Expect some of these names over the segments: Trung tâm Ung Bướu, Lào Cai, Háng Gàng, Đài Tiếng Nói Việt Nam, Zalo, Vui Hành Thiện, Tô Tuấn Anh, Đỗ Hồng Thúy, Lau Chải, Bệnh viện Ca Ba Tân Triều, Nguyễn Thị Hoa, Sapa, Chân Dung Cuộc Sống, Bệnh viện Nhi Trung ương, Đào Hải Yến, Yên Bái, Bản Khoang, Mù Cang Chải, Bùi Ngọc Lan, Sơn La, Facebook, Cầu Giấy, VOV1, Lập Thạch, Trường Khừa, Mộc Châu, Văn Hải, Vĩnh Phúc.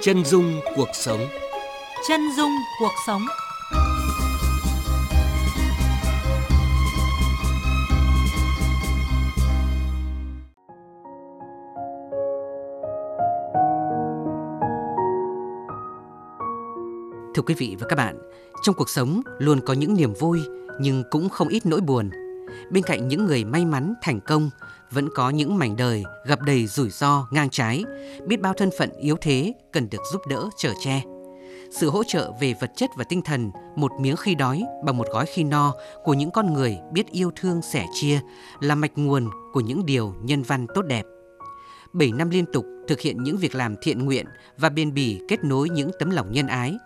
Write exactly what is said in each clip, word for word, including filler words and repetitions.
Chân dung cuộc sống. Chân dung cuộc sống. Thưa quý vị và các bạn, trong cuộc sống luôn có những niềm vui nhưng cũng không ít nỗi buồn. Bên cạnh những người may mắn, thành công, vẫn có những mảnh đời gặp đầy rủi ro, ngang trái, biết bao thân phận yếu thế cần được giúp đỡ, chở che. Sự hỗ trợ về vật chất và tinh thần, một miếng khi đói bằng một gói khi no của những con người biết yêu thương, sẻ chia là mạch nguồn của những điều nhân văn tốt đẹp. bảy năm liên tục thực hiện những việc làm thiện nguyện và bền bỉ kết nối những tấm lòng nhân ái,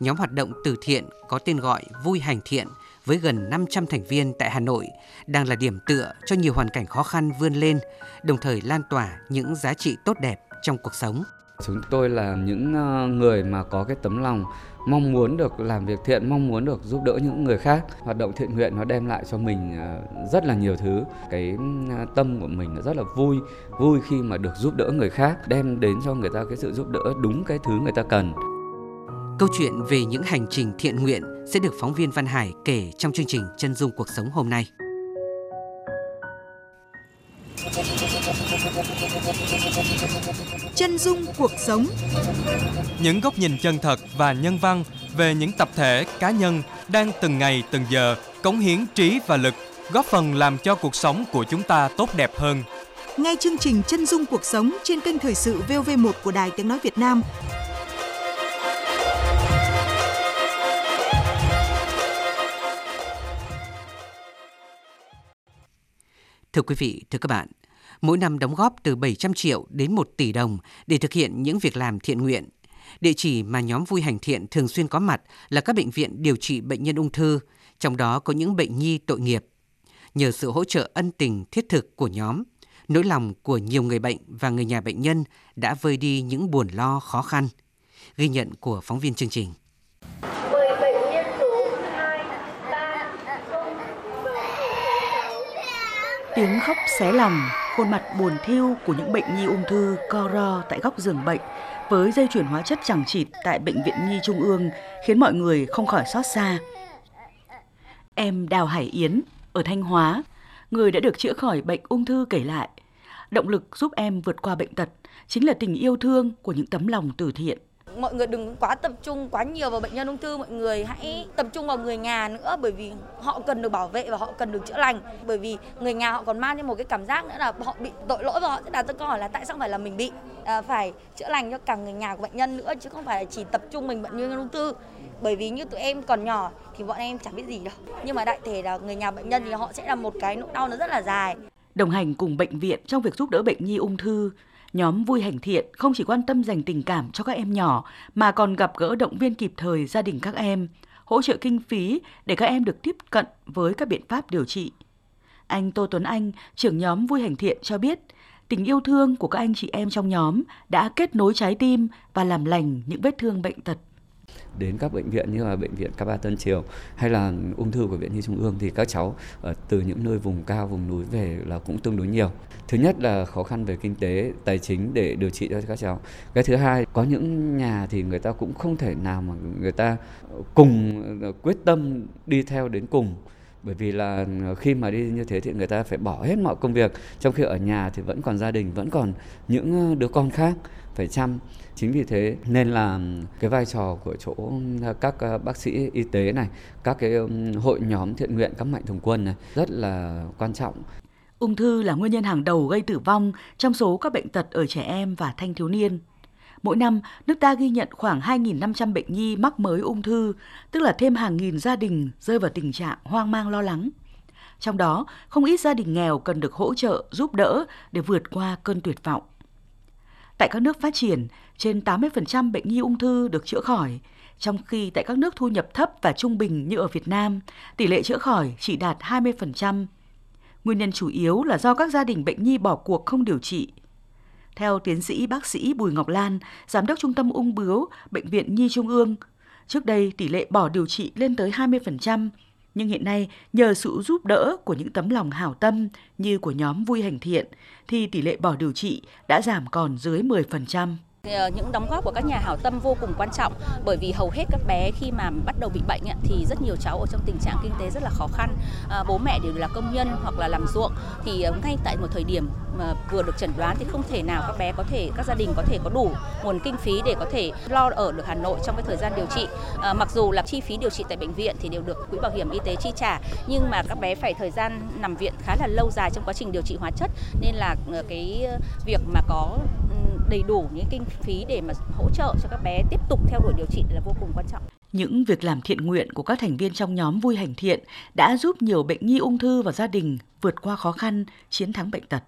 nhóm hoạt động từ thiện có tên gọi Vui Hành Thiện với gần năm trăm thành viên tại Hà Nội đang là điểm tựa cho nhiều hoàn cảnh khó khăn vươn lên, đồng thời lan tỏa những giá trị tốt đẹp trong cuộc sống. Chúng tôi là những người mà có cái tấm lòng mong muốn được làm việc thiện, mong muốn được giúp đỡ những người khác. Hoạt động thiện nguyện nó đem lại cho mình rất là nhiều thứ. Cái tâm của mình rất là vui, vui khi mà được giúp đỡ người khác, đem đến cho người ta cái sự giúp đỡ đúng cái thứ người ta cần. Câu chuyện về những hành trình thiện nguyện sẽ được phóng viên Văn Hải kể trong chương trình Chân Dung Cuộc Sống hôm nay. Chân Dung Cuộc Sống. Những góc nhìn chân thật và nhân văn về những tập thể, cá nhân đang từng ngày từng giờ cống hiến trí và lực, góp phần làm cho cuộc sống của chúng ta tốt đẹp hơn. Ngay chương trình Chân Dung Cuộc Sống trên kênh Thời sự vê o vê một của Đài Tiếng Nói Việt Nam. Thưa quý vị, thưa các bạn, mỗi năm đóng góp từ bảy trăm triệu đến một tỷ đồng để thực hiện những việc làm thiện nguyện. Địa chỉ mà nhóm Vui Hành Thiện thường xuyên có mặt là các bệnh viện điều trị bệnh nhân ung thư, trong đó có những bệnh nhi tội nghiệp. Nhờ sự hỗ trợ ân tình thiết thực của nhóm, nỗi lòng của nhiều người bệnh và người nhà bệnh nhân đã vơi đi những buồn lo khó khăn. Ghi nhận của phóng viên chương trình. Tiếng khóc xé lòng, khuôn mặt buồn thiu của những bệnh nhi ung thư co ro tại góc giường bệnh với dây chuyển hóa chất chằng chịt tại Bệnh viện Nhi Trung ương khiến mọi người không khỏi xót xa. Em Đào Hải Yến ở Thanh Hóa, người đã được chữa khỏi bệnh ung thư kể lại, động lực giúp em vượt qua bệnh tật chính là tình yêu thương của những tấm lòng từ thiện. Mọi người đừng quá tập trung quá nhiều vào bệnh nhân ung thư, mọi người hãy tập trung vào người nhà nữa, bởi vì họ cần được bảo vệ và họ cần được chữa lành. Bởi vì người nhà họ còn mang cho một cái cảm giác nữa là họ bị tội lỗi và họ sẽ đặt ra câu hỏi là tại sao phải là mình bị, à, phải chữa lành cho cả người nhà của bệnh nhân nữa chứ không phải là chỉ tập trung mình bệnh nhân ung thư. Bởi vì như tụi em còn nhỏ thì bọn em chẳng biết gì đâu. Nhưng mà đại thể là người nhà bệnh nhân thì họ sẽ là một cái nỗi đau nó rất là dài. Đồng hành cùng bệnh viện trong việc giúp đỡ bệnh nhi ung thư, nhóm Vui Hành Thiện không chỉ quan tâm dành tình cảm cho các em nhỏ mà còn gặp gỡ động viên kịp thời gia đình các em, hỗ trợ kinh phí để các em được tiếp cận với các biện pháp điều trị. Anh Tô Tuấn Anh, trưởng nhóm Vui Hành Thiện cho biết, tình yêu thương của các anh chị em trong nhóm đã kết nối trái tim và làm lành những vết thương bệnh tật. Đến các bệnh viện như là Bệnh viện Ca Ba Tân Triều hay là ung thư của Viện Nhi Trung ương thì các cháu từ những nơi vùng cao, vùng núi về là cũng tương đối nhiều. Thứ nhất là khó khăn về kinh tế, tài chính để điều trị cho các cháu. Cái thứ hai, có những nhà thì người ta cũng không thể nào mà người ta cùng quyết tâm đi theo đến cùng. Bởi vì là khi mà đi như thế thì người ta phải bỏ hết mọi công việc, trong khi ở nhà thì vẫn còn gia đình, vẫn còn những đứa con khác phải chăm. Chính vì thế nên là cái vai trò của chỗ các bác sĩ y tế này, các cái hội nhóm thiện nguyện, các mạnh thường quân này rất là quan trọng. Ung thư là nguyên nhân hàng đầu gây tử vong trong số các bệnh tật ở trẻ em và thanh thiếu niên. Mỗi năm, nước ta ghi nhận khoảng hai nghìn năm trăm bệnh nhi mắc mới ung thư, tức là thêm hàng nghìn gia đình rơi vào tình trạng hoang mang lo lắng. Trong đó, không ít gia đình nghèo cần được hỗ trợ, giúp đỡ để vượt qua cơn tuyệt vọng. Tại các nước phát triển, trên tám mươi phần trăm bệnh nhi ung thư được chữa khỏi, trong khi tại các nước thu nhập thấp và trung bình như ở Việt Nam, tỷ lệ chữa khỏi chỉ đạt hai mươi phần trăm. Nguyên nhân chủ yếu là do các gia đình bệnh nhi bỏ cuộc không điều trị. Theo tiến sĩ bác sĩ Bùi Ngọc Lan, giám đốc Trung tâm Ung Bướu, Bệnh viện Nhi Trung ương, trước đây tỷ lệ bỏ điều trị lên tới hai mươi phần trăm, nhưng hiện nay nhờ sự giúp đỡ của những tấm lòng hảo tâm như của nhóm Vui Hành Thiện thì tỷ lệ bỏ điều trị đã giảm còn dưới mười phần trăm. Những đóng góp của các nhà hảo tâm vô cùng quan trọng, bởi vì hầu hết các bé khi mà bắt đầu bị bệnh thì rất nhiều cháu ở trong tình trạng kinh tế rất là khó khăn, bố mẹ đều là công nhân hoặc là làm ruộng, thì ngay tại một thời điểm mà vừa được chẩn đoán thì không thể nào các bé có thể, các gia đình có thể có đủ nguồn kinh phí để có thể lo ở được Hà Nội trong cái thời gian điều trị. À, mặc dù là chi phí điều trị tại bệnh viện thì đều được quỹ bảo hiểm y tế chi trả, nhưng mà các bé phải thời gian nằm viện khá là lâu dài trong quá trình điều trị hóa chất, nên là cái việc mà có đầy đủ những kinh phí để mà hỗ trợ cho các bé tiếp tục theo đuổi điều trị là vô cùng quan trọng. Những việc làm thiện nguyện của các thành viên trong nhóm Vui Hành Thiện đã giúp nhiều bệnh nhi ung thư và gia đình vượt qua khó khăn, chiến thắng bệnh tật.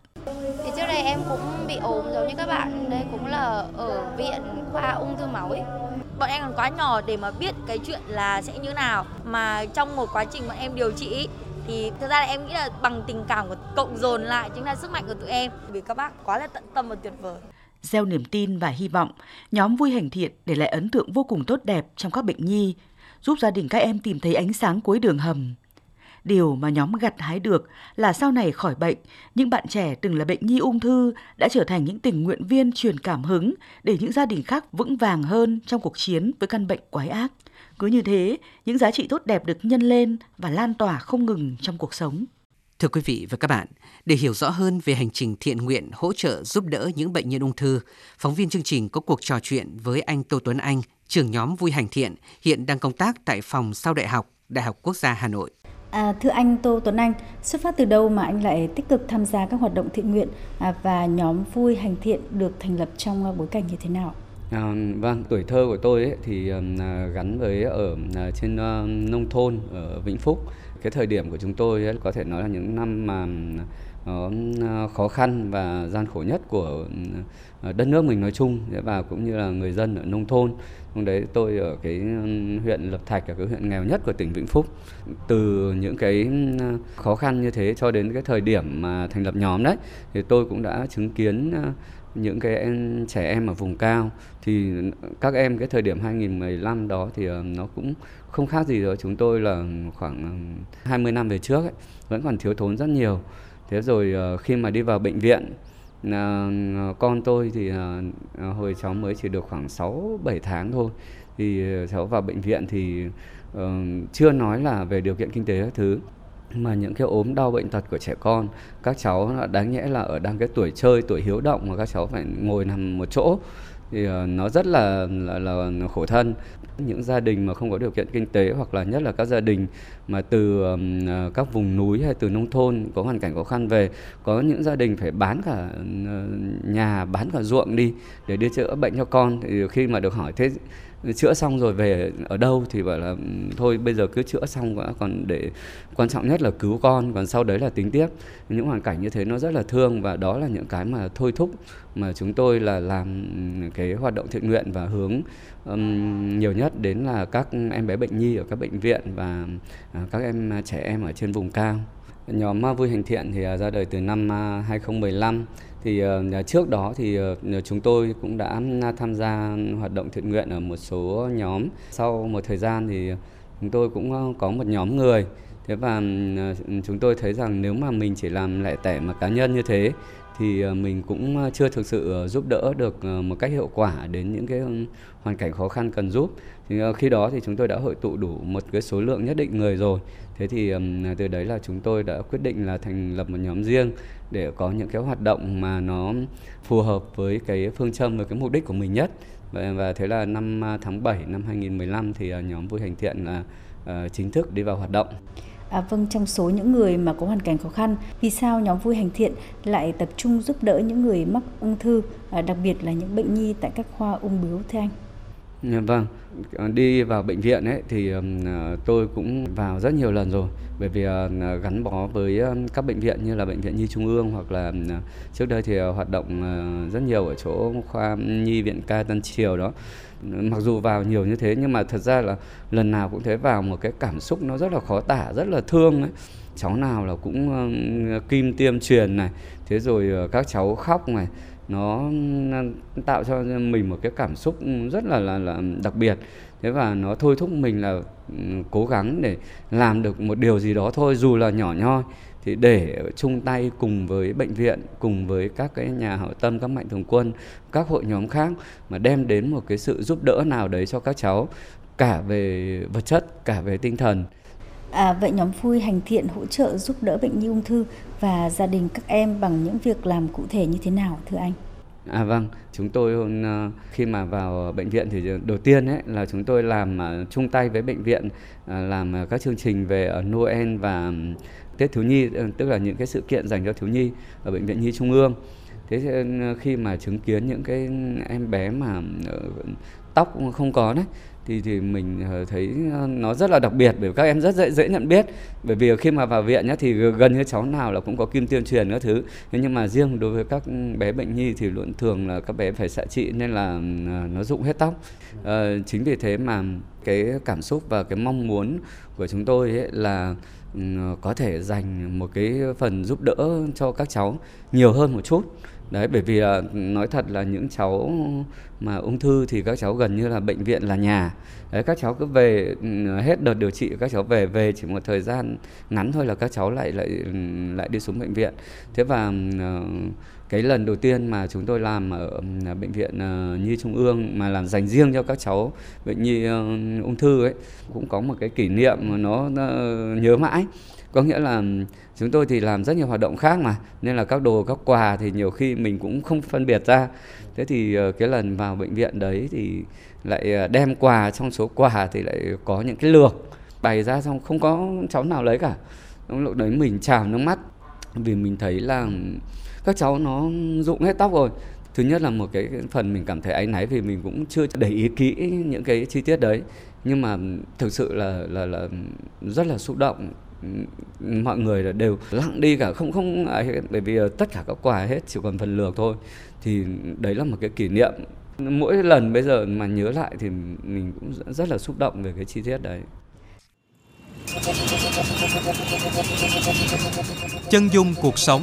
Thì trước đây em cũng bị ốm giống như các bạn, đây cũng là ở viện khoa ung thư máu ấy. Bọn em còn quá nhỏ để mà biết cái chuyện là sẽ như nào, mà trong một quá trình bọn em điều trị thì thực ra là em nghĩ là bằng tình cảm của cộng dồn lại chính là sức mạnh của tụi em, vì các bác quá là tận tâm và tuyệt vời. Gieo niềm tin và hy vọng, nhóm Vui Hành Thiện để lại ấn tượng vô cùng tốt đẹp trong các bệnh nhi, giúp gia đình các em tìm thấy ánh sáng cuối đường hầm. Điều mà nhóm gặt hái được là sau này khỏi bệnh, những bạn trẻ từng là bệnh nhi ung thư đã trở thành những tình nguyện viên truyền cảm hứng để những gia đình khác vững vàng hơn trong cuộc chiến với căn bệnh quái ác. Cứ như thế, những giá trị tốt đẹp được nhân lên và lan tỏa không ngừng trong cuộc sống. Thưa quý vị và các bạn, để hiểu rõ hơn về hành trình thiện nguyện hỗ trợ giúp đỡ những bệnh nhân ung thư, phóng viên chương trình có cuộc trò chuyện với anh Tô Tuấn Anh, trưởng nhóm Vui Hành Thiện, hiện đang công tác tại phòng sau đại học, Đại học Quốc gia Hà Nội. À, thưa anh Tô Tuấn Anh, xuất phát từ đâu mà anh lại tích cực tham gia các hoạt động thiện nguyện và nhóm Vui Hành Thiện được thành lập trong bối cảnh như thế nào? À, vâng, tuổi thơ của tôi ấy thì gắn với ở trên nông thôn ở Vĩnh Phúc. Cái thời điểm của chúng tôi ấy, có thể nói là những năm mà nó khó khăn và gian khổ nhất của đất nước mình nói chung và cũng như là người dân ở nông thôn. Hôm đấy tôi ở cái huyện Lập Thạch, ở cái huyện nghèo nhất của tỉnh Vĩnh Phúc. Từ những cái khó khăn như thế cho đến cái thời điểm mà thành lập nhóm đấy thì tôi cũng đã chứng kiến những cái em, trẻ em ở vùng cao, thì các em cái thời điểm hai nghìn mười lăm đó thì nó cũng không khác gì đó chúng tôi là khoảng hai mươi năm về trước ấy, vẫn còn thiếu thốn rất nhiều. Thế rồi khi mà đi vào bệnh viện, con tôi thì hồi cháu mới chỉ được khoảng sáu bảy tháng thôi, thì cháu vào bệnh viện thì chưa nói là về điều kiện kinh tế các thứ, mà những cái ốm đau bệnh tật của trẻ con, các cháu đáng nhẽ là ở đang cái tuổi chơi, tuổi hiếu động mà các cháu phải ngồi nằm một chỗ thì nó rất là, là, là khổ thân. Những gia đình mà không có điều kiện kinh tế, hoặc là nhất là các gia đình mà từ các vùng núi hay từ nông thôn có hoàn cảnh khó khăn về, có những gia đình phải bán cả nhà, bán cả ruộng đi để đi chữa bệnh cho con. Thì khi mà được hỏi thế chữa xong rồi về ở đâu thì bảo là thôi bây giờ cứ chữa xong đã, còn để quan trọng nhất là cứu con, còn sau đấy là tính tiếp. Những hoàn cảnh như thế nó rất là thương, và đó là những cái mà thôi thúc mà chúng tôi là làm cái hoạt động thiện nguyện và hướng um, nhiều nhất đến là các em bé bệnh nhi ở các bệnh viện và uh, các em trẻ em ở trên vùng cao. Nhóm Vui Hành Thiện thì ra đời từ năm hai nghìn mười lăm. Thì trước đó thì chúng tôi cũng đã tham gia hoạt động thiện nguyện ở một số nhóm. Sau một thời gian thì chúng tôi cũng có một nhóm người. Thế và chúng tôi thấy rằng nếu mà mình chỉ làm lẻ tẻ mà cá nhân như thế thì mình cũng chưa thực sự giúp đỡ được một cách hiệu quả đến những cái hoàn cảnh khó khăn cần giúp. Thì khi đó thì chúng tôi đã hội tụ đủ một cái số lượng nhất định người rồi. Thế thì từ đấy là chúng tôi đã quyết định là thành lập một nhóm riêng để có những cái hoạt động mà nó phù hợp với cái phương châm và cái mục đích của mình nhất. Và thế là năm tháng bảy năm hai nghìn mười lăm thì nhóm Vui Hành Thiện là chính thức đi vào hoạt động. À, vâng, trong số những người mà có hoàn cảnh khó khăn, vì sao nhóm Vui Hành Thiện lại tập trung giúp đỡ những người mắc ung thư, đặc biệt là những bệnh nhi tại các khoa ung bướu thưa anh? Vâng, đi vào bệnh viện ấy thì tôi cũng vào rất nhiều lần rồi, bởi vì gắn bó với các bệnh viện như là Bệnh viện Nhi Trung ương, hoặc là trước đây thì hoạt động rất nhiều ở chỗ khoa Nhi Viện Ca Tân Triều đó. Mặc dù vào nhiều như thế nhưng mà thật ra là lần nào cũng thế, vào một cái cảm xúc nó rất là khó tả, rất là thương ấy. Cháu nào là cũng kim tiêm truyền này, thế rồi các cháu khóc này, nó tạo cho mình một cái cảm xúc rất là, là, là đặc biệt. Thế và nó thôi thúc mình là cố gắng để làm được một điều gì đó thôi, dù là nhỏ nhoi, thì để chung tay cùng với bệnh viện, cùng với các cái nhà hảo tâm, các mạnh thường quân, các hội nhóm khác mà đem đến một cái sự giúp đỡ nào đấy cho các cháu, cả về vật chất, cả về tinh thần. À, vậy nhóm Vui Hành Thiện hỗ trợ giúp đỡ bệnh nhi ung thư và gia đình các em bằng những việc làm cụ thể như thế nào thưa anh? À vâng, chúng tôi khi mà vào bệnh viện thì đầu tiên ấy là chúng tôi làm chung tay với bệnh viện, làm các chương trình về Noel và Tết thiếu nhi, tức là những cái sự kiện dành cho thiếu nhi ở Bệnh viện Nhi Trung ương. Thế khi mà chứng kiến những cái em bé mà tóc không có đấy thì thì mình thấy nó rất là đặc biệt, bởi vì các em rất dễ dễ nhận biết, bởi vì khi mà vào viện nhá thì gần như cháu nào là cũng có kim tiêm truyền các thứ, nhưng mà riêng đối với các bé bệnh nhi thì luôn thường là các bé phải xạ trị nên là nó rụng hết tóc. À, chính vì thế mà cái cảm xúc và cái mong muốn của chúng tôi ấy là có thể dành một cái phần giúp đỡ cho các cháu nhiều hơn một chút. Đấy, bởi vì là nói thật là những cháu mà ung thư thì các cháu gần như là bệnh viện là nhà. Đấy, các cháu cứ về hết đợt điều trị, các cháu về về chỉ một thời gian ngắn thôi là các cháu lại lại lại đi xuống bệnh viện. Thế và cái lần đầu tiên mà chúng tôi làm ở Bệnh viện Nhi Trung ương mà làm dành riêng cho các cháu bệnh nhi ung thư ấy cũng có một cái kỷ niệm mà nó, nó nhớ mãi. Có nghĩa là chúng tôi thì làm rất nhiều hoạt động khác mà, nên là các đồ, các quà thì nhiều khi mình cũng không phân biệt ra. Thế thì cái lần vào bệnh viện đấy thì lại đem quà, trong số quà thì lại có những cái lược bày ra xong không có cháu nào lấy cả. Lúc đấy mình trào nước mắt vì mình thấy là các cháu nó rụng hết tóc rồi. Thứ nhất là một cái phần mình cảm thấy áy náy vì mình cũng chưa để ý kỹ những cái chi tiết đấy. Nhưng mà thực sự là, là, là rất là xúc động. Mọi người là đều lặng đi cả, không không bởi vì tất cả các quà hết, chỉ còn phần lược thôi. Thì đấy là một cái kỷ niệm, mỗi lần bây giờ mà nhớ lại thì mình cũng rất là xúc động về cái chi tiết đấy. Chân dung cuộc sống,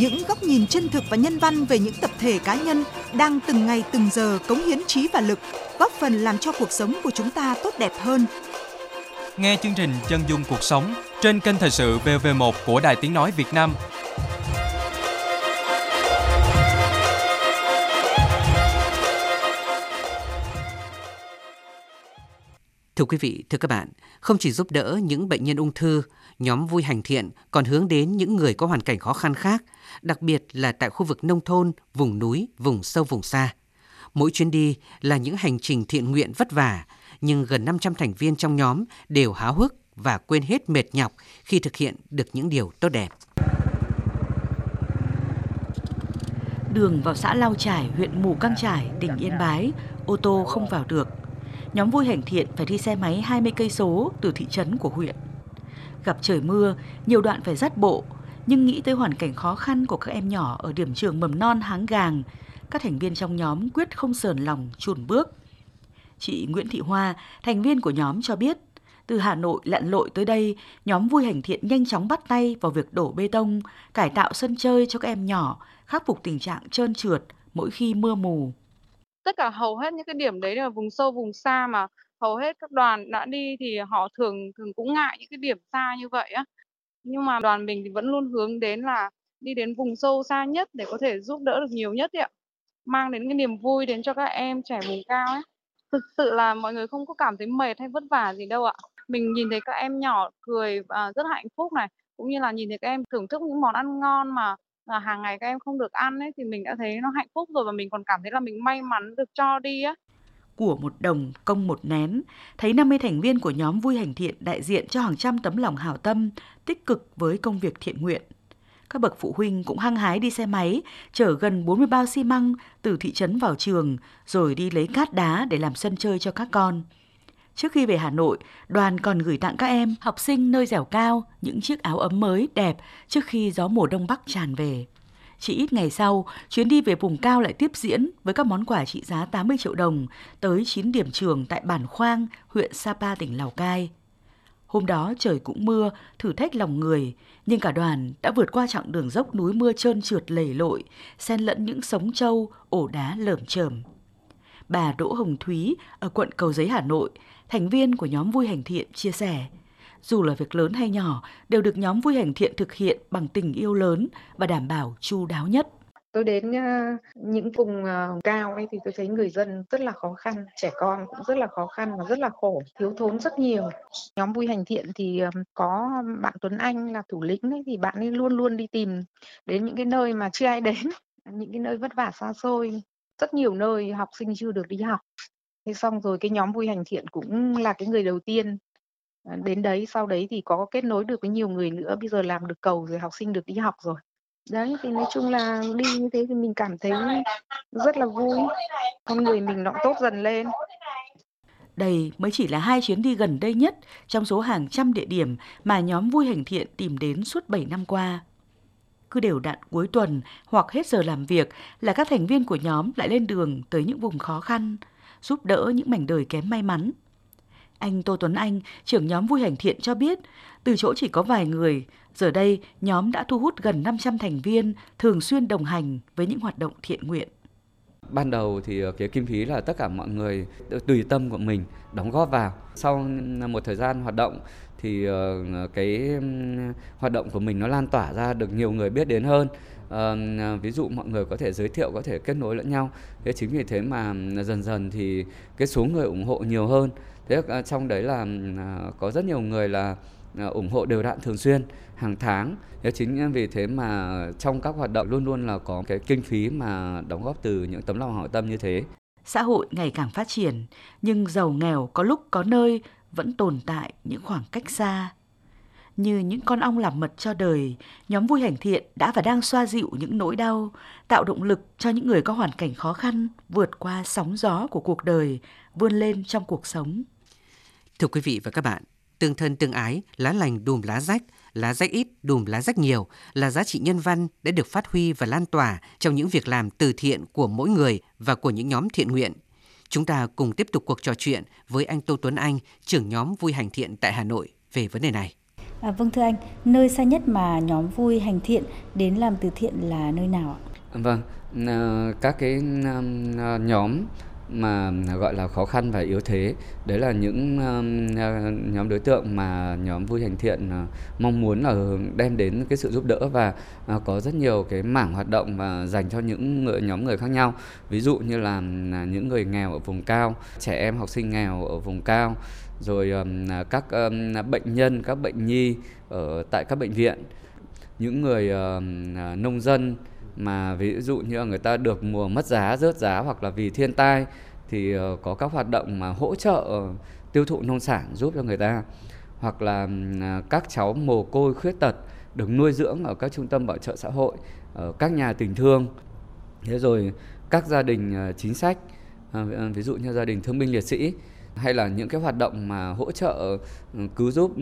những góc nhìn chân thực và nhân văn về những tập thể, cá nhân đang từng ngày từng giờ cống hiến trí và lực, góp phần làm cho cuộc sống của chúng ta tốt đẹp hơn. Nghe chương trình Chân Dung Cuộc Sống trên kênh thời sự vê o vê một của Đài Tiếng Nói Việt Nam. Thưa quý vị, thưa các bạn, không chỉ giúp đỡ những bệnh nhân ung thư, nhóm Vui Hành Thiện còn hướng đến những người có hoàn cảnh khó khăn khác, đặc biệt là tại khu vực nông thôn, vùng núi, vùng sâu, vùng xa. Mỗi chuyến đi là những hành trình thiện nguyện vất vả, nhưng gần năm trăm thành viên trong nhóm đều háo hức và quên hết mệt nhọc khi thực hiện được những điều tốt đẹp. Đường vào xã Lau Chải, huyện Mù Cang Chải, tỉnh Yên Bái, ô tô không vào được. Nhóm Vui Hành Thiện phải đi xe máy hai mươi cây số từ thị trấn của huyện. Gặp trời mưa, nhiều đoạn phải dắt bộ, nhưng nghĩ tới hoàn cảnh khó khăn của các em nhỏ ở điểm trường mầm non Háng Gàng, các thành viên trong nhóm quyết không sờn lòng chùn bước. Chị Nguyễn Thị Hoa, thành viên của nhóm cho biết, từ Hà Nội lặn lội tới đây, nhóm Vui Hành Thiện nhanh chóng bắt tay vào việc đổ bê tông, cải tạo sân chơi cho các em nhỏ, khắc phục tình trạng trơn trượt mỗi khi mưa mù. Tất cả hầu hết những cái điểm đấy là vùng sâu, vùng xa mà hầu hết các đoàn đã đi thì họ thường thường cũng ngại những cái điểm xa như vậy á. Nhưng mà đoàn mình thì vẫn luôn hướng đến là đi đến vùng sâu xa nhất để có thể giúp đỡ được nhiều nhất ạ. Mang đến cái niềm vui đến cho các em trẻ vùng cao ấy. Thực sự là mọi người không có cảm thấy mệt hay vất vả gì đâu ạ. Mình nhìn thấy các em nhỏ cười và rất hạnh phúc này, cũng như là nhìn thấy các em thưởng thức những món ăn ngon mà hàng ngày các em không được ăn ấy, thì mình đã thấy nó hạnh phúc rồi, và mình còn cảm thấy là mình may mắn được cho đi á. Của một đồng, công một nén, thấy năm mươi thành viên của nhóm Vui Hành Thiện đại diện cho hàng trăm tấm lòng hảo tâm, tích cực với công việc thiện nguyện. Các bậc phụ huynh cũng hăng hái đi xe máy, chở gần bốn mươi bao xi măng từ thị trấn vào trường, rồi đi lấy cát đá để làm sân chơi cho các con. Trước khi về Hà Nội, đoàn còn gửi tặng các em, học sinh nơi dẻo cao, những chiếc áo ấm mới đẹp trước khi gió mùa đông bắc tràn về. Chỉ ít ngày sau, chuyến đi về vùng cao lại tiếp diễn với các món quà trị giá tám mươi triệu đồng tới chín điểm trường tại Bản Khoang, huyện Sapa, tỉnh Lào Cai. Hôm đó trời cũng mưa, thử thách lòng người, nhưng cả đoàn đã vượt qua chặng đường dốc núi mưa trơn trượt lầy lội, xen lẫn những sóng trâu, ổ đá lởm chởm. Bà Đỗ Hồng Thúy ở quận Cầu Giấy, Hà Nội, thành viên của nhóm Vui Hành Thiện chia sẻ, dù là việc lớn hay nhỏ, đều được nhóm Vui Hành Thiện thực hiện bằng tình yêu lớn và đảm bảo chu đáo nhất. Tôi đến những vùng cao ấy thì tôi thấy người dân rất là khó khăn, trẻ con cũng rất là khó khăn và rất là khổ, thiếu thốn rất nhiều. Nhóm Vui Hành Thiện thì có bạn Tuấn Anh là thủ lĩnh ấy, thì bạn ấy luôn luôn đi tìm đến những cái nơi mà chưa ai đến, những cái nơi vất vả xa xôi, rất nhiều nơi học sinh chưa được đi học. Thế xong rồi cái nhóm Vui Hành Thiện cũng là cái người đầu tiên đến đấy, sau đấy thì có kết nối được với nhiều người nữa, bây giờ làm được cầu rồi, học sinh được đi học rồi. Đấy, thì nói chung là đi như thế thì mình cảm thấy rất là vui, con người mình nó cũng tốt dần lên. Đây mới chỉ là hai chuyến đi gần đây nhất trong số hàng trăm địa điểm mà nhóm Vui Hành Thiện tìm đến suốt bảy năm qua. Cứ đều đặn cuối tuần hoặc hết giờ làm việc là các thành viên của nhóm lại lên đường tới những vùng khó khăn, giúp đỡ những mảnh đời kém may mắn. Anh Tô Tuấn Anh, trưởng nhóm Vui Hành Thiện cho biết, từ chỗ chỉ có vài người, giờ đây nhóm đã thu hút gần năm trăm thành viên thường xuyên đồng hành với những hoạt động thiện nguyện. Ban đầu thì cái kinh phí là tất cả mọi người tùy tâm của mình đóng góp vào. Sau một thời gian hoạt động thì cái hoạt động của mình nó lan tỏa ra được nhiều người biết đến hơn. Ví dụ mọi người có thể giới thiệu, có thể kết nối lẫn nhau. Thế chính vì thế mà dần dần thì cái số người ủng hộ nhiều hơn. Thế trong đấy là có rất nhiều người là ủng hộ đều đặn thường xuyên hàng tháng. Thế chính vì thế mà trong các hoạt động luôn luôn là có cái kinh phí mà đóng góp từ những tấm lòng hảo tâm như thế. Xã hội ngày càng phát triển, nhưng giàu nghèo có lúc có nơi vẫn tồn tại những khoảng cách xa. Như những con ong làm mật cho đời, nhóm Vui Hành Thiện đã và đang xoa dịu những nỗi đau, tạo động lực cho những người có hoàn cảnh khó khăn vượt qua sóng gió của cuộc đời, vươn lên trong cuộc sống. Thưa quý vị và các bạn, tương thân tương ái, lá lành đùm lá rách, lá rách ít đùm lá rách nhiều là giá trị nhân văn đã được phát huy và lan tỏa trong những việc làm từ thiện của mỗi người và của những nhóm thiện nguyện. Chúng ta cùng tiếp tục cuộc trò chuyện với anh Tô Tuấn Anh, trưởng nhóm Vui Hành Thiện tại Hà Nội về vấn đề này. À, vâng thưa anh, nơi xa nhất mà nhóm Vui Hành Thiện đến làm từ thiện là nơi nào ạ? Vâng, các cái nhóm mà gọi là khó khăn và yếu thế, đấy là những nhóm đối tượng mà nhóm Vui Hành Thiện mong muốn là đem đến cái sự giúp đỡ, và có rất nhiều cái mảng hoạt động và dành cho những người, nhóm người khác nhau. Ví dụ như là những người nghèo ở vùng cao, trẻ em học sinh nghèo ở vùng cao, rồi các bệnh nhân, các bệnh nhi ở tại các bệnh viện, những người nông dân mà ví dụ như người ta được mùa mất giá, rớt giá hoặc là vì thiên tai thì có các hoạt động mà hỗ trợ tiêu thụ nông sản giúp cho người ta, hoặc là các cháu mồ côi khuyết tật được nuôi dưỡng ở các trung tâm bảo trợ xã hội, ở các nhà tình thương. Thế rồi các gia đình chính sách, ví dụ như gia đình thương binh liệt sĩ, hay là những cái hoạt động mà hỗ trợ, cứu giúp,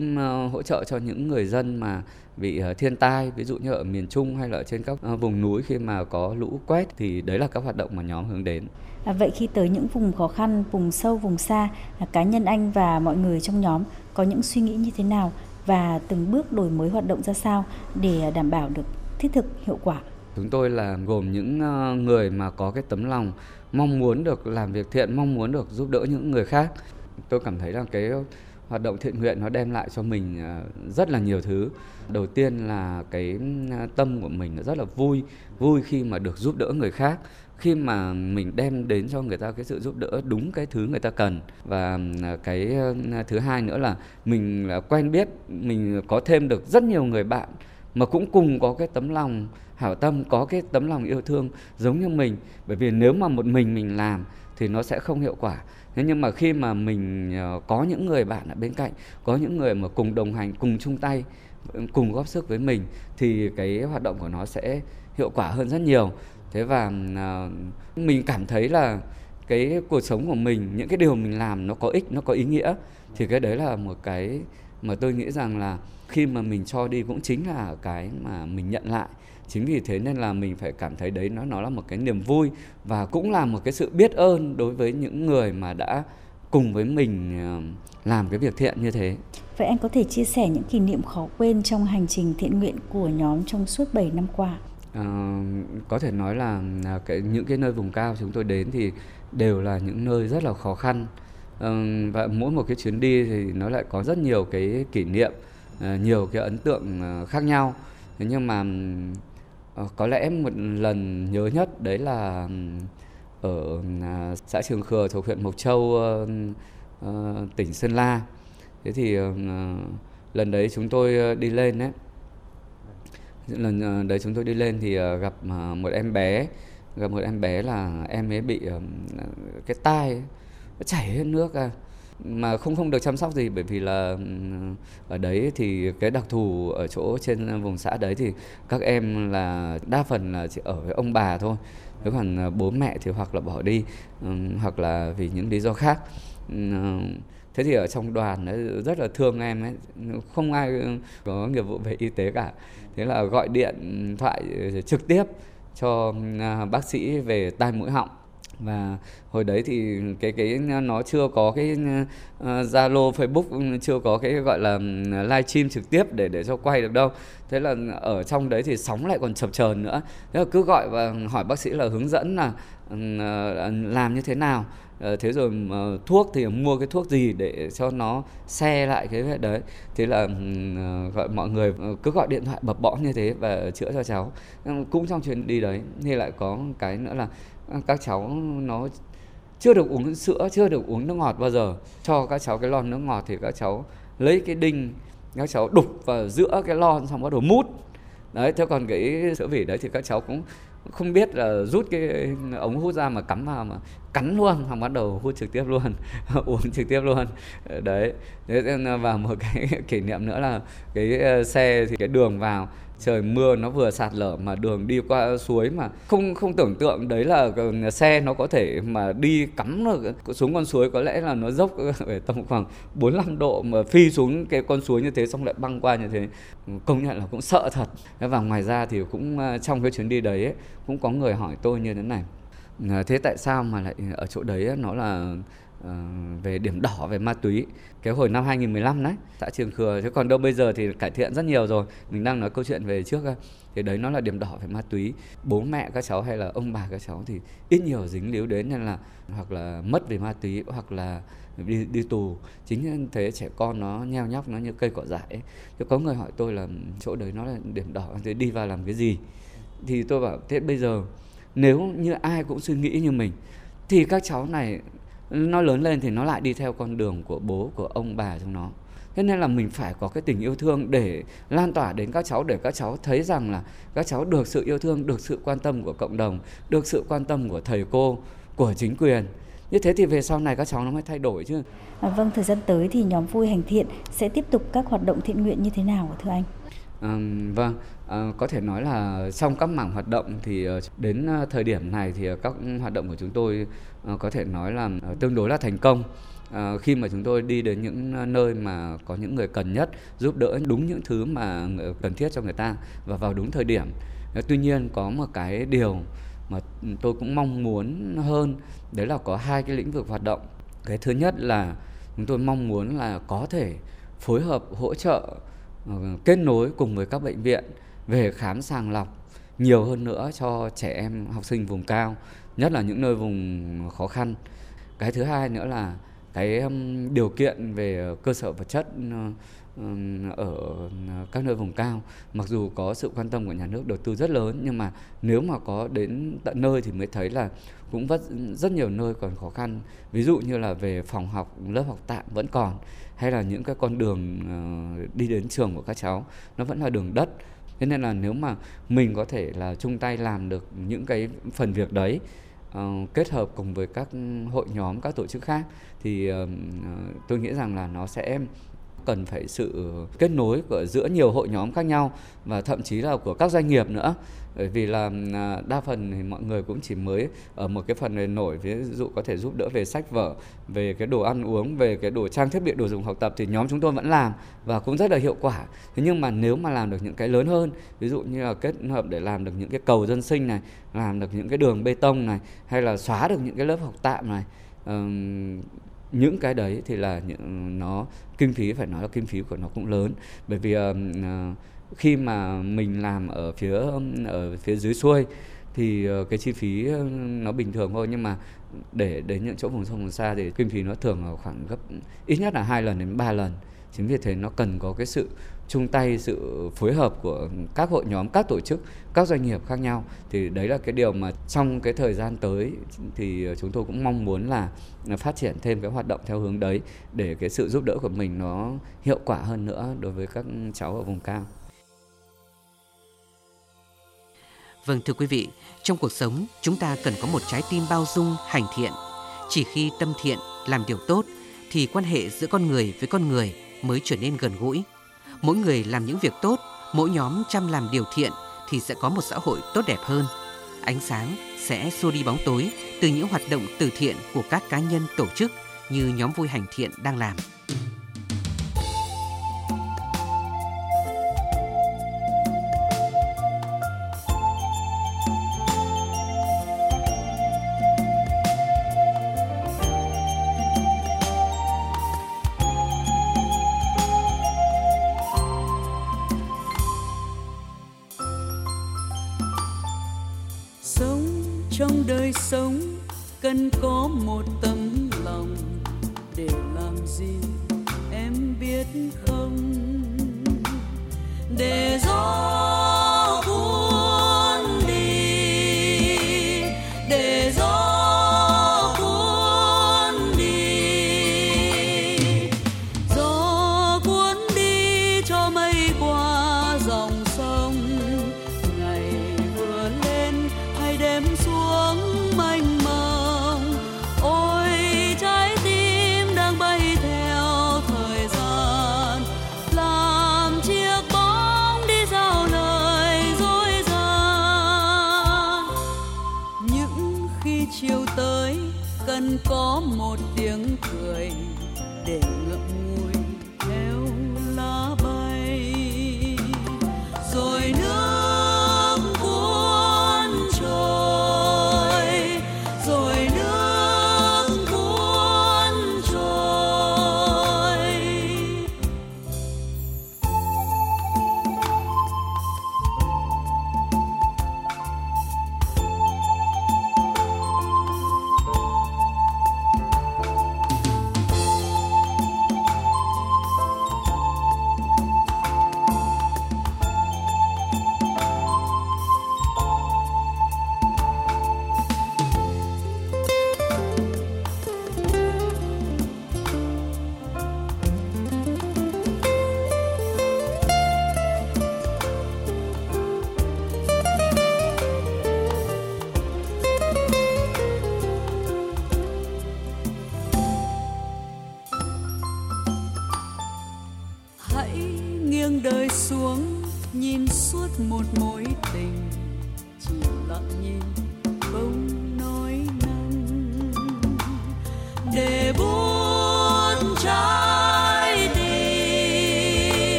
hỗ trợ cho những người dân mà bị thiên tai, ví dụ như ở miền Trung hay là ở trên các vùng núi khi mà có lũ quét, thì đấy là các hoạt động mà nhóm hướng đến. À, vậy khi tới những vùng khó khăn, vùng sâu, vùng xa, cá nhân anh và mọi người trong nhóm có những suy nghĩ như thế nào và từng bước đổi mới hoạt động ra sao để đảm bảo được thiết thực, hiệu quả? Chúng tôi là gồm những người mà có cái tấm lòng mong muốn được làm việc thiện, mong muốn được giúp đỡ những người khác. Tôi cảm thấy là cái hoạt động thiện nguyện nó đem lại cho mình rất là nhiều thứ. Đầu tiên là cái tâm của mình rất là vui, vui khi mà được giúp đỡ người khác, khi mà mình đem đến cho người ta cái sự giúp đỡ đúng cái thứ người ta cần. Và cái thứ hai nữa là mình quen biết, mình có thêm được rất nhiều người bạn mà cũng cùng có cái tấm lòng hảo tâm, có cái tấm lòng yêu thương giống như mình. Bởi vì nếu mà một mình mình làm thì nó sẽ không hiệu quả. Thế nhưng mà khi mà mình có những người bạn ở bên cạnh, có những người mà cùng đồng hành, cùng chung tay, cùng góp sức với mình, thì cái hoạt động của nó sẽ hiệu quả hơn rất nhiều. Thế và mình cảm thấy là cái cuộc sống của mình, những cái điều mình làm nó có ích, nó có ý nghĩa. Thì cái đấy là một cái mà tôi nghĩ rằng là khi mà mình cho đi cũng chính là cái mà mình nhận lại. Chính vì thế nên là mình phải cảm thấy đấy nó, nó là một cái niềm vui, và cũng là một cái sự biết ơn đối với những người mà đã cùng với mình làm cái việc thiện như thế. Vậy anh có thể chia sẻ những kỷ niệm khó quên trong hành trình thiện nguyện của nhóm trong suốt bảy năm qua? À, có thể nói là cái, những cái nơi vùng cao chúng tôi đến thì đều là những nơi rất là khó khăn, Và mỗi một cái chuyến đi thì nó lại có rất nhiều cái kỷ niệm, nhiều cái ấn tượng khác nhau. Thế nhưng mà có lẽ một lần nhớ nhất đấy là ở xã Trường Khừa thuộc huyện Mộc Châu, tỉnh Sơn La. Thế thì lần đấy chúng tôi đi lên đấy. Lần đấy chúng tôi đi lên thì gặp một em bé, gặp một em bé là em ấy bị cái tai ấy, nó chảy hết nước ra. Mà không không được chăm sóc gì, bởi vì là ở đấy thì cái đặc thù ở chỗ trên vùng xã đấy thì các em là đa phần là chỉ ở với ông bà thôi. Nếu còn bố mẹ thì hoặc là bỏ đi, hoặc là vì những lý do khác. Thế thì ở trong đoàn rất là thương em ấy, không ai có nghiệp vụ về y tế cả. Thế là gọi điện thoại trực tiếp cho bác sĩ về tai mũi họng. Và hồi đấy thì cái cái nó chưa có cái Zalo, uh, Facebook, chưa có cái gọi là live stream trực tiếp để để cho quay được đâu. Thế là ở trong đấy thì sóng lại còn chập chờn nữa. Thế là cứ gọi và hỏi bác sĩ là hướng dẫn là uh, làm như thế nào. Uh, thế rồi uh, thuốc thì mua cái thuốc gì để cho nó xe lại cái vết đấy. Thế là uh, gọi mọi người uh, cứ gọi điện thoại bập bõm như thế và chữa cho cháu. Cũng trong chuyến đi đấy thì lại có cái nữa là các cháu nó chưa được uống sữa, chưa được uống nước ngọt bao giờ. Cho các cháu cái lon nước ngọt thì các cháu lấy cái đinh, các cháu đục vào giữa cái lon xong bắt đầu mút. Đấy, thế còn cái sữa vỉ đấy thì các cháu cũng không biết là rút cái ống hút ra mà cắm vào mà cắn luôn, xong bắt đầu hút trực tiếp luôn, uống trực tiếp luôn. Đấy, và một cái kỷ niệm nữa là cái xe thì cái đường vào, trời mưa nó vừa sạt lở mà đường đi qua suối mà không không tưởng tượng đấy là xe nó có thể mà đi cắm được xuống con suối. Có lẽ là nó dốc ở tầm khoảng bốn mươi lăm độ mà phi xuống cái con suối như thế xong lại băng qua như thế. Công nhận là cũng sợ thật. Và ngoài ra thì cũng trong cái chuyến đi đấy ấy, cũng có người hỏi tôi như thế này: thế tại sao mà lại ở chỗ đấy ấy, nó là về điểm đỏ về ma túy? Cái hồi năm hai nghìn mười lăm đấy, xã Trường Khừa, chứ còn đâu bây giờ thì cải thiện rất nhiều rồi. Mình đang nói câu chuyện về trước, thì đấy nó là điểm đỏ về ma túy. Bố mẹ các cháu hay là ông bà các cháu thì ít nhiều dính líu đến, nên là hoặc là mất về ma túy hoặc là đi đi tù. Chính thế trẻ con nó nheo nhóc, nó như cây cỏ dại ấy. Chứ có người hỏi tôi là chỗ đấy nó là điểm đỏ, thế đi vào làm cái gì? Thì tôi bảo thế bây giờ nếu như ai cũng suy nghĩ như mình thì các cháu này nó lớn lên thì nó lại đi theo con đường của bố, của ông bà trong nó. Thế nên là mình phải có cái tình yêu thương để lan tỏa đến các cháu, để các cháu thấy rằng là các cháu được sự yêu thương, được sự quan tâm của cộng đồng, được sự quan tâm của thầy cô, của chính quyền. Như thế thì về sau này các cháu nó mới thay đổi chứ. À, vâng, thời gian tới thì nhóm Vui Hành Thiện sẽ tiếp tục các hoạt động thiện nguyện như thế nào thưa anh? À, vâng, à, có thể nói là trong các mảng hoạt động thì đến thời điểm này thì các hoạt động của chúng tôi à, có thể nói là à, tương đối là thành công. À, khi mà chúng tôi đi đến những nơi mà có những người cần nhất, giúp đỡ đúng những thứ mà cần thiết cho người ta và vào đúng thời điểm. À, tuy nhiên có một cái điều mà tôi cũng mong muốn hơn, đấy là có hai cái lĩnh vực hoạt động. Cái thứ nhất là chúng tôi mong muốn là có thể phối hợp, hỗ trợ, kết nối cùng với các bệnh viện về khám sàng lọc nhiều hơn nữa cho trẻ em học sinh vùng cao, nhất là những nơi vùng khó khăn. Cái thứ hai nữa là cái điều kiện về cơ sở vật chất ở các nơi vùng cao. Mặc dù có sự quan tâm của nhà nước đầu tư rất lớn, nhưng mà nếu mà có đến tận nơi thì mới thấy là cũng rất nhiều nơi còn khó khăn. Ví dụ như là về phòng học, lớp học tạm vẫn còn, hay là những cái con đường đi đến trường của các cháu nó vẫn là đường đất. Thế nên là nếu mà mình có thể là chung tay làm được những cái phần việc đấy, kết hợp cùng với các hội nhóm, các tổ chức khác, thì tôi nghĩ rằng là nó sẽ cần phải sự kết nối của giữa nhiều hội nhóm khác nhau và thậm chí là của các doanh nghiệp nữa. Bởi vì là đa phần thì mọi người cũng chỉ mới ở một cái phần này nổi, ví dụ có thể giúp đỡ về sách vở, về cái đồ ăn uống, về cái đồ trang thiết bị, đồ dùng học tập thì nhóm chúng tôi vẫn làm và cũng rất là hiệu quả. Thế nhưng mà nếu mà làm được những cái lớn hơn, ví dụ như là kết hợp để làm được những cái cầu dân sinh này, làm được những cái đường bê tông này, hay là xóa được những cái lớp học tạm này, um, những cái đấy thì là những, nó kinh phí phải nói là kinh phí của nó cũng lớn. Bởi vì uh, khi mà mình làm ở phía ở phía dưới xuôi thì cái chi phí nó bình thường thôi, nhưng mà để đến những chỗ vùng sâu vùng xa thì kinh phí nó thường ở khoảng gấp ít nhất là hai lần đến ba lần. Chính vì thế nó cần có cái sự chung tay, sự phối hợp của các hội nhóm, các tổ chức, các doanh nghiệp khác nhau. Thì đấy là cái điều mà trong cái thời gian tới thì chúng tôi cũng mong muốn là phát triển thêm cái hoạt động theo hướng đấy để cái sự giúp đỡ của mình nó hiệu quả hơn nữa đối với các cháu ở vùng cao. Vâng, thưa quý vị, trong cuộc sống chúng ta cần có một trái tim bao dung, hành thiện. Chỉ khi tâm thiện, làm điều tốt thì quan hệ giữa con người với con người mới trở nên gần gũi. Mỗi người làm những việc tốt, mỗi nhóm chăm làm điều thiện thì sẽ có một xã hội tốt đẹp hơn. Ánh sáng sẽ xua đi bóng tối từ những hoạt động từ thiện của các cá nhân, tổ chức như nhóm Vui Hành Thiện đang làm.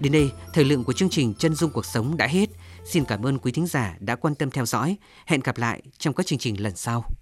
Đến đây, thời lượng của chương trình Chân Dung Cuộc Sống đã hết. Xin cảm ơn quý thính giả đã quan tâm theo dõi. Hẹn gặp lại trong các chương trình lần sau.